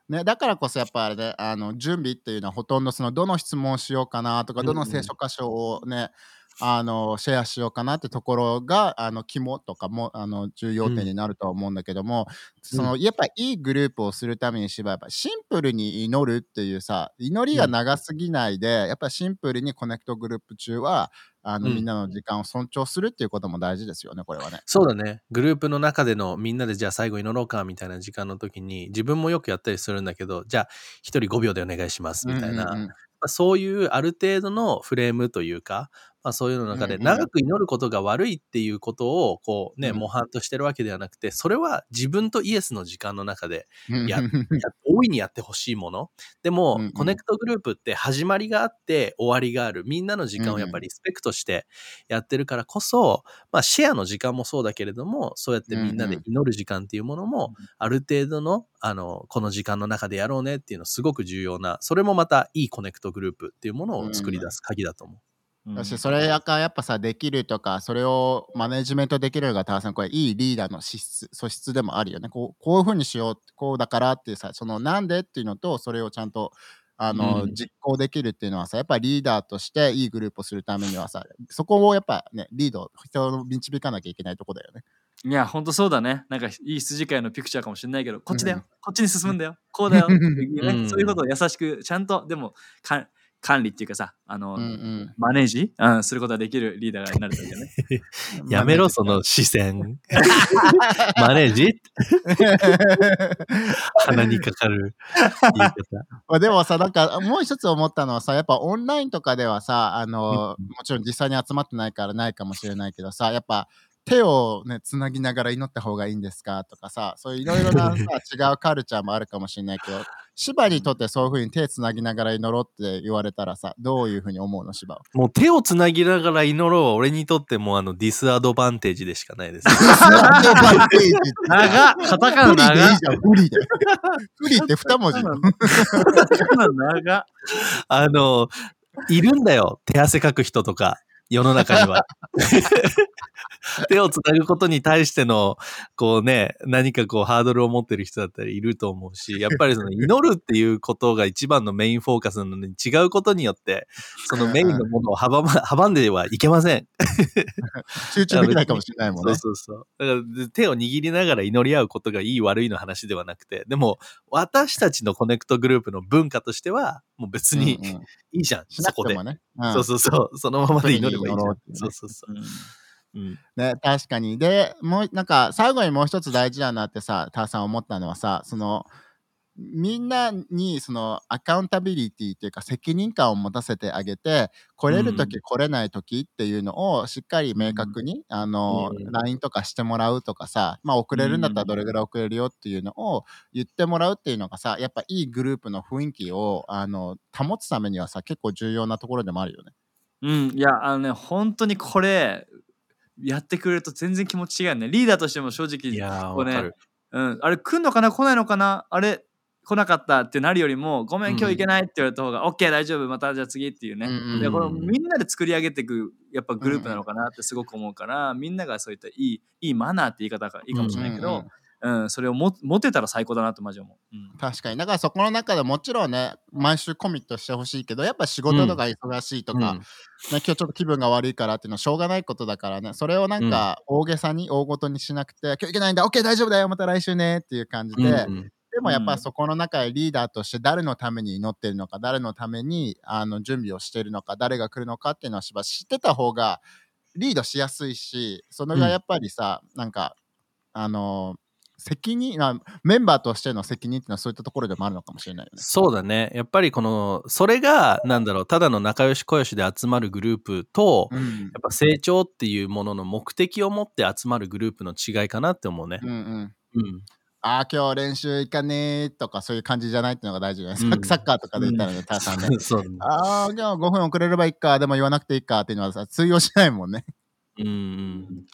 ね、だからこそやっぱあれで準備っていうのはほとんどそのどの質問をしようかなとか、どの聖書箇所をね、シェアしようかなってところが肝とかも重要点になるとは思うんだけども、そのやっぱいいグループをするためにやっぱシンプルに祈るっていうさ、祈りが長すぎないで、やっぱシンプルにコネクトグループ中はみんなの時間を尊重するっていうことも大事ですよね、これはね。そうだね。グループの中でのみんなでじゃあ最後祈ろうかみたいな時間の時に、自分もよくやったりするんだけど、じゃあ一人5秒でお願いしますみたいな、そういうある程度のフレームというかまあ、そういうの中で長く祈ることが悪いっていうことをこう、ね、模範としてるわけではなくて、それは自分とイエスの時間の中で大いにやってほしいものでも、コネクトグループって始まりがあって終わりがある、みんなの時間をやっぱりリスペクトしてやってるからこそ、まあ、シェアの時間もそうだけれども、そうやってみんなで祈る時間っていうものもある程度の、この時間の中でやろうねっていうのすごく重要な、それもまたいいコネクトグループっていうものを作り出す鍵だと思う。私それがやっぱさできるとか、それをマネジメントできるのが多分さんこれいいリーダーの素質でもあるよね。こういう風にしよう、こうだからってさ、そのなんでっていうのとそれをちゃんと実行できるっていうのはさ、やっぱりリーダーとしていいグループをするためにはさ、そこをやっぱね、リード人を導かなきゃいけないとこだよね。いやほんとそうだね。なんかいい羊飼いのピクチャーかもしれないけど、こっちだよ、こっちに進むんだよ、こうだよっていうね、そういうことを優しくちゃんとでも管理っていうかさ、マネージ、することができるリーダーになるといいよね。やめろその視線。マネージ鼻にかかる言い方。でもさ、なんかもう一つ思ったのはさ、やっぱオンラインとかではさ、もちろん実際に集まってないからないかもしれないけどさ、やっぱ手をねつなぎながら祈った方がいいんですかとかさ、そういういろいろなさ違うカルチャーもあるかもしれないけど、芝にとってそういう風に手つなぎながら祈ろうって言われたらさ、どういう風に思うの芝は？もう手をつなぎながら祈ろうは俺にとってもディスアドバンテージでしかないです。ディスアドバンテージ長っ、カタカナ長っ、不利でいいじゃん、不利って2文字カタカナ長っ、いるんだよ手汗かく人とか世の中には。手をつなぐことに対してのこうね、何かこうハードルを持ってる人だったりいると思うし、やっぱりその祈るっていうことが一番のメインフォーカスなのに、違うことによってそのメインのものを阻んではいけません。集中できないかもしれないもんね。そうそうそう。だから手を握りながら祈り合うことがいい悪いの話ではなくて、でも私たちのコネクトグループの文化としてはもう別にいいじゃん、そこで、そうそうそう、そのままで祈ればいいじゃん、そうそうそう、ね、確かに。でもうなんか最後にもう一つ大事だなってさ、ターさん思ったのはさ、そのみんなにそのアカウンタビリティというか責任感を持たせてあげて、来れるとき来れないときっていうのをしっかり明確に、LINE とかしてもらうとかさ、まあ、遅れるんだったらどれぐらい遅れるよっていうのを言ってもらうっていうのがさ、やっぱいいグループの雰囲気を保つためにはさ、結構重要なところでもあるよね。いやね、本当にこれやってくれると全然気持ち違うね。リーダーとしても正直こう、ね、あれ来んのかな来ないのかな、あれ来なかったってなるよりも、ごめん今日行けないって言われた方が、OK 大丈夫、またじゃあ次っていうね、でこのみんなで作り上げていくやっぱグループなのかなってすごく思うから、みんながそういったいいマナーって言い方がいいかもしれないけど、それを持てたら最高だなとマジ思う。確かに。だからそこの中でもちろんね、毎週コミットしてほしいけど、やっぱ仕事とか忙しいとか、ね、今日ちょっと気分が悪いからっていうのはしょうがないことだからね、それをなんか大げさに大ごとにしなくて、今日いけないんだ OK 大丈夫だよまた来週ねっていう感じで、でもやっぱそこの中でリーダーとして誰のために祈ってるのか、誰のために準備をしてるのか、誰が来るのかっていうのは知ってた方がリードしやすいし、それがやっぱりさ、なんか責任、メンバーとしての責任っていうのはそういったところでもあるのかもしれないよね。そうだね。やっぱりそれがなんだろう、ただの仲良し小良しで集まるグループと、やっぱ成長っていうものの目的を持って集まるグループの違いかなって思うね。あ今日練習行かねーとかそういう感じじゃないっていうのが大事じゃないですか。サッカーとかで言ったらね、ターさんね。あ今日5分遅れればいいか、でも言わなくていいかっていうのはさ、通用しないもんね。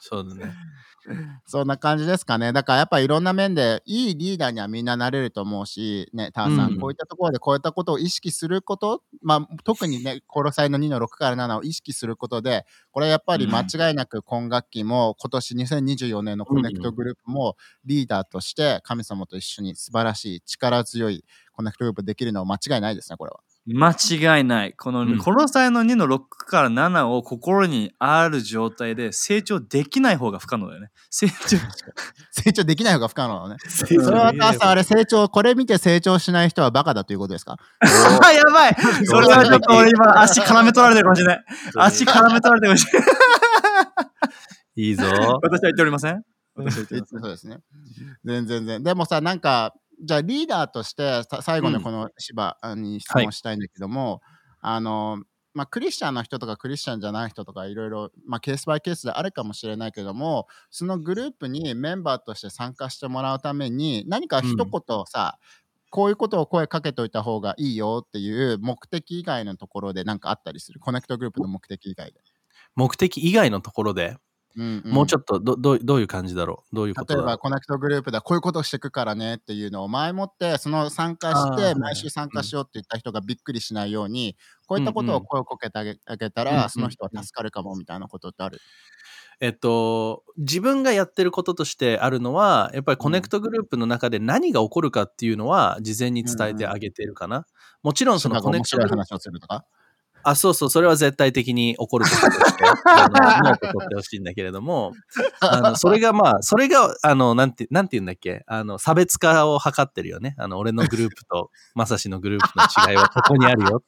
そうだね。そんな感じですかね。だからやっぱりいろんな面でいいリーダーにはみんななれると思うし、ね、ターさん、こういったところでこういったことを意識すること、まあ、特にね、コロサイの2の6から7を意識することで、これやっぱり間違いなく今学期も、今年2024年のコネクトグループもリーダーとして神様と一緒に素晴らしい力強いコネクトグループできるのは間違いないですね、これは。間違いない。この際の2の6から7を心にある状態で成長できない方が不可能だよね。成長できない方が不可能だね。それはターさん、あれ成長、これ見て成長しない人はバカだということですか？やばい。それはちょっと俺今足絡め取られてるかもしれない。いいぞ。私は言っておりません。そうですね。全然。でもさ、なんか、じゃあリーダーとして最後のこの芝に質問したいんだけども、まあ、クリスチャンの人とかクリスチャンじゃない人とかいろいろ、まあ、ケースバイケースであるかもしれないけども、そのグループにメンバーとして参加してもらうために何か一言さ、こういうことを声かけといた方がいいよっていう目的以外のところで何かあったりする？コネクトグループの目的以外で。目的以外のところで、うんうん、もうちょっと どういう感じだろう？どういうことだろう？例えばコネクトグループでこういうことをしていくからねっていうのを前もって、その参加して毎週参加しようって言った人がびっくりしないように、こういったことを声をかけてあげたら、うんうん、その人は助かるかもみたいなことってある？自分がやってることとしてあるのは、やっぱりコネクトグループの中で何が起こるかっていうのは事前に伝えてあげているかな、うんうん、もちろんそのコネクトグループの話をするとか、あ、そうそう、それは絶対的に起こることとして、ノート取ってほしいんだけれども、それがまあ、それが、なんて言うんだっけ、差別化を図ってるよね。俺のグループと、まさしのグループの違いはここにあるよ。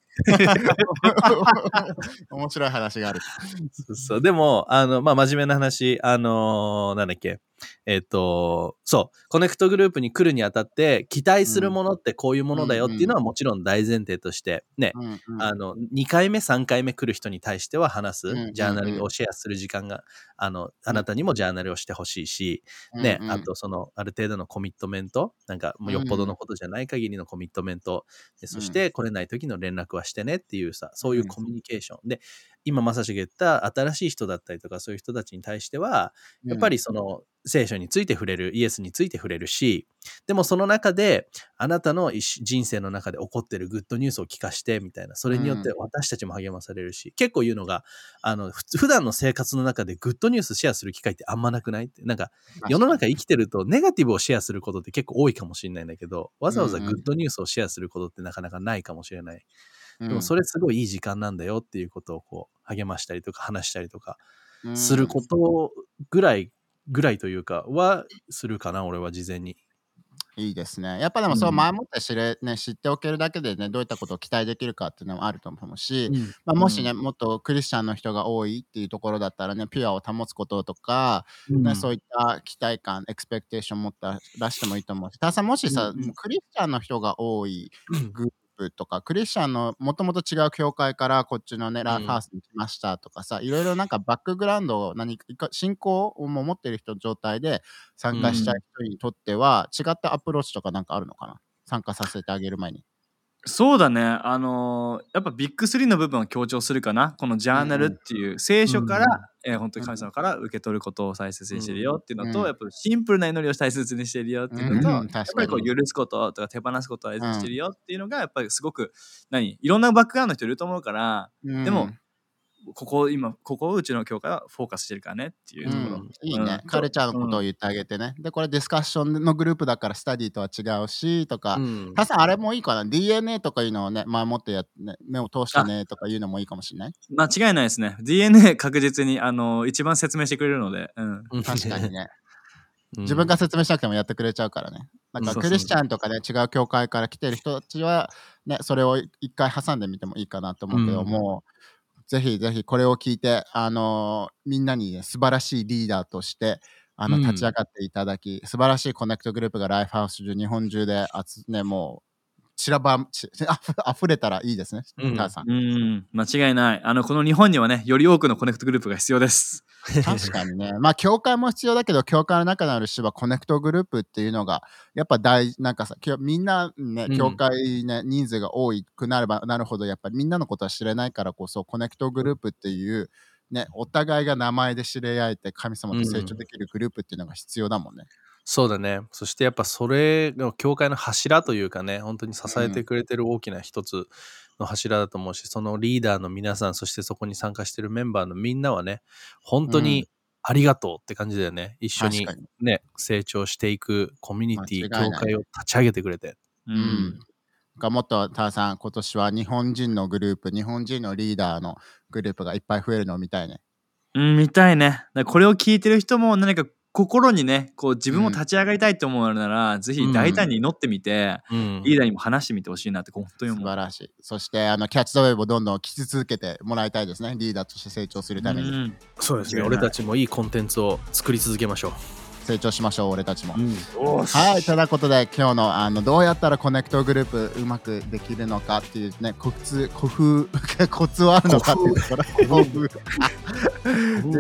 面白い話がある。そうそう。でも、まあ、真面目な話、なんだっけ。そう、コネクトグループに来るにあたって期待するものってこういうものだよっていうのはもちろん大前提としてね、うんうん、2回目3回目来る人に対しては話す、うんうんうん、ジャーナルをシェアする時間が、あなたにもジャーナルをしてほしいし、ね、うんうん、あとそのある程度のコミットメント、なんかもうよっぽどのことじゃない限りのコミットメント、でそして来れない時の連絡はしてねっていうさ、そういうコミュニケーションで、今まさしが言った新しい人だったりとかそういう人たちに対してはやっぱりその聖書について触れる、イエスについて触れるし、でもその中であなたの人生の中で起こってるグッドニュースを聞かしてみたいな、それによって私たちも励まされるし、結構言うのが普段の生活の中でグッドニュースシェアする機会ってあんまなくない？ってなんか世の中生きてるとネガティブをシェアすることって結構多いかもしれないんだけど、わざわざグッドニュースをシェアすることってなかなかないかもしれない。でもそれすごいいい時間なんだよっていうことをこう励ましたりとか話したりとかすることぐらいというかはするかな、俺は事前に。いいですね。やっぱでもそう前もって知っておけるだけでね、どういったことを期待できるかっていうのもあると思うし、まあ、もしね、もっとクリスチャンの人が多いっていうところだったらね、ピュアを保つこととか、ね、そういった期待感、エクスペクテーション持った出してもいいと思うし、たださ、もしさ、クリスチャンの人が多いとかクリスチャンのもともと違う教会からこっちのねランファースに来ましたとかさ、いろいろなんかバックグラウンドを信仰を持っている人の状態で参加したい人にとっては、違ったアプローチとかなんかあるのかな、参加させてあげる前に。そうだね、やっぱビッグ3の部分を強調するかな。このジャーナルっていう、聖書から、本当に神様から受け取ることを大切にしてるよっていうのと、やっぱシンプルな祈りを大切にしてるよっていうのと、やっぱりこう許すこととか手放すことを大切にしてるよっていうのが、やっぱりすごくいろんなバックグラウンドの人いると思うから、でもここうちの教会はフォーカスしてるからねっていうところ、いいね、カルチャーのことを言ってあげてね、でこれディスカッションのグループだからスタディとは違うしとか、たさんあれもいいかな、 DNA とかいうのをね前もって目を通してねとかいうのもいいかもしれない。間違いないですね。 DNA 確実に一番説明してくれるので、確かにね自分が説明しなくてもやってくれちゃうからね。なんかクリスチャンとかね、違う教会から来てる人たちはね、それを一回挟んでみてもいいかなと思うけども、ぜひぜひこれを聞いて、みんなに、ね、素晴らしいリーダーとして立ち上がっていただき、素晴らしいコネクトグループがライフハウス中、日本中でね、もう溢れたらいいですね、ターさん。間違いない。この日本にはね、より多くのコネクトグループが必要です。確かにね。まあ、教会も必要だけど、教会の中のある人はコネクトグループっていうのが、やっぱなんかさ、みんなね、教会ね、人数が多くなればなるほど、やっぱりみんなのことは知れないからこそ、コネクトグループっていう、ね、お互いが名前で知り合えて、神様と成長できるグループっていうのが必要だもんね。そうだね。そしてやっぱそれの教会の柱というかね、本当に支えてくれてる大きな一つの柱だと思うし、そのリーダーの皆さん、そしてそこに参加してるメンバーのみんなはね、本当にありがとうって感じだよね。一緒にね、成長していくコミュニティ、教会を立ち上げてくれて。もっとターさん、今年は日本人のグループ、日本人のリーダーのグループがいっぱい増えるのを見たいね。見たいね。これを聞いてる人も何か心にね、こう自分も立ち上がりたいと思うなら、ぜひ大胆に祈ってみて、リーダーにも話してみてほしいなって本当に思う。素晴らしい。そしてキャッチ・ザ・ウェーブをどんどん聞き続けてもらいたいですね、リーダーとして成長するために。そうですね。俺たちもいいコンテンツを作り続けましょう。成長しましょう俺たちも、うん、はい。ということで今日のどうやったらコネクトグループうまくできるのかっていうね、コツはあるのかっていうところと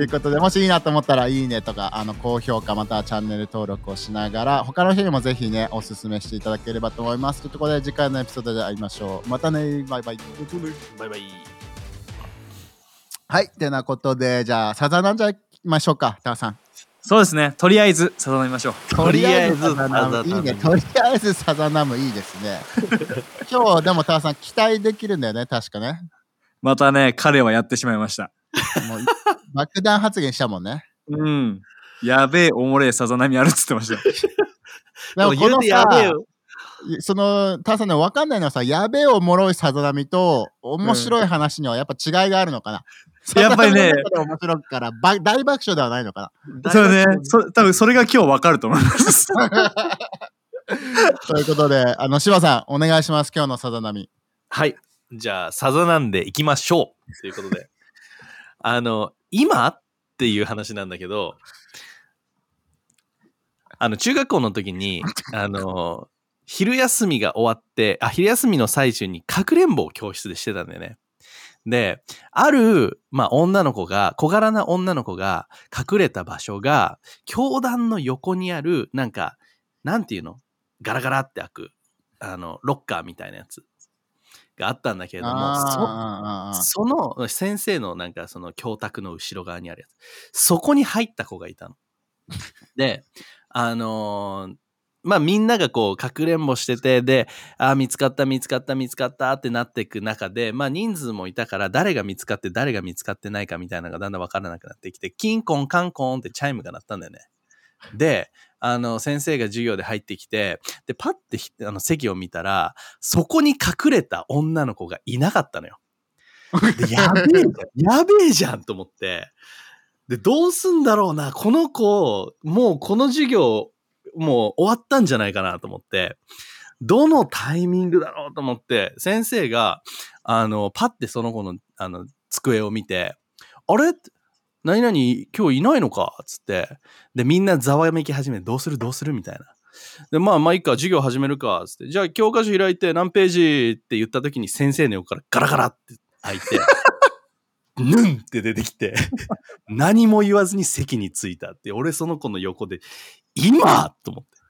いうことで、もしいいなと思ったらいいねとか高評価またはチャンネル登録をしながら他の人にもぜひねおすすめしていただければと思います。ということで次回のエピソードで会いましょう。またね、バイバイバイバイ。はい、てなことでじゃあサザナンじゃいましょうか、タワさん。そうですね、とりあえずサザナミましょう。とりあえずサザナムいいね、とりあえずサザナムいいですね今日でもタワさん期待できるんだよね、確かね。またね、彼はやってしまいましたもう爆弾発言したもんね。うん、やべえおもれえサザナミあるっつってましたでもこのさ、そのタワさんの分かんないのはさ、やべえおもろいサザナミと面白い話にはやっぱ違いがあるのかな、やっぱりね、面白いから大爆笑ではないのかな。そうね、多分それが今日わかると思いますということで柴さんお願いします、今日のさざ波。はい、じゃあさざなんでいきましょうということで今っていう話なんだけど、中学校の時に昼休みが終わって昼休みの最中にかくれんぼを教室でしてたんだよね。で、ある、女の子が、小柄な女の子が隠れた場所が、教団の横にある、なんていうの？ガラガラって開く、ロッカーみたいなやつがあったんだけれども、その先生のその教卓の後ろ側にあるやつ、そこに入った子がいたの。で、みんながこう、かくれんぼしてて、で、見つかったってなっていく中で、人数もいたから、誰が見つかって、誰が見つかってないかみたいなのがだんだんわからなくなってきて、キンコンカンコンってチャイムが鳴ったんだよね。で、先生が授業で入ってきて、で、パッて席を見たら、そこに隠れた女の子がいなかったのよ。で、やべえじゃんと思って、で、どうすんだろうな、この子、もうこの授業、もう終わったんじゃないかなと思って、どのタイミングだろうと思って、先生が、パッてその子の、机を見て、あれ？何々今日いないのかつって、で、みんなざわめき始めて、どうするみたいな。で、まあいいか、授業始めるか、つって、じゃあ教科書開いて何ページって言った時に先生の横からガラガラって開いて、ぬんって出てきて何も言わずに席に着いたって、俺その子の横で今と思ってっ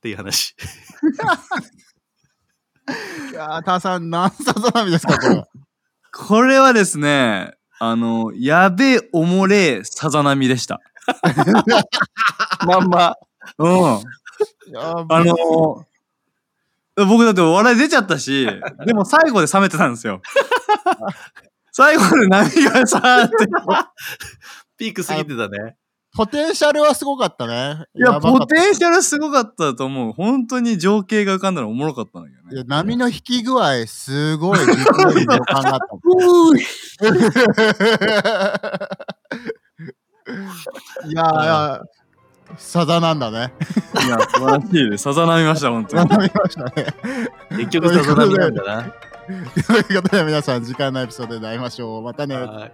ていう話いやー、タワさん何サザナミですかこれはですね、やべえおもれえサザナミでしたまんま、うん、僕だって笑い出ちゃったし、でも最後で冷めてたんですよ最後で波がさーってピーク過ぎてたね。ポテンシャルはすごかったね。いや、ポテンシャルすごかったと思う。本当に情景が浮かんだのおもろかったんだけどね。いや、波の引き具合すごいびっくりの感があったいやー、サザなんだね。いや、素晴らしいね。サザナミました、本当に。サザナミましたね。結局サザナミなんだな。ということで皆さん、次回のエピソードで会いましょう。またね。はい。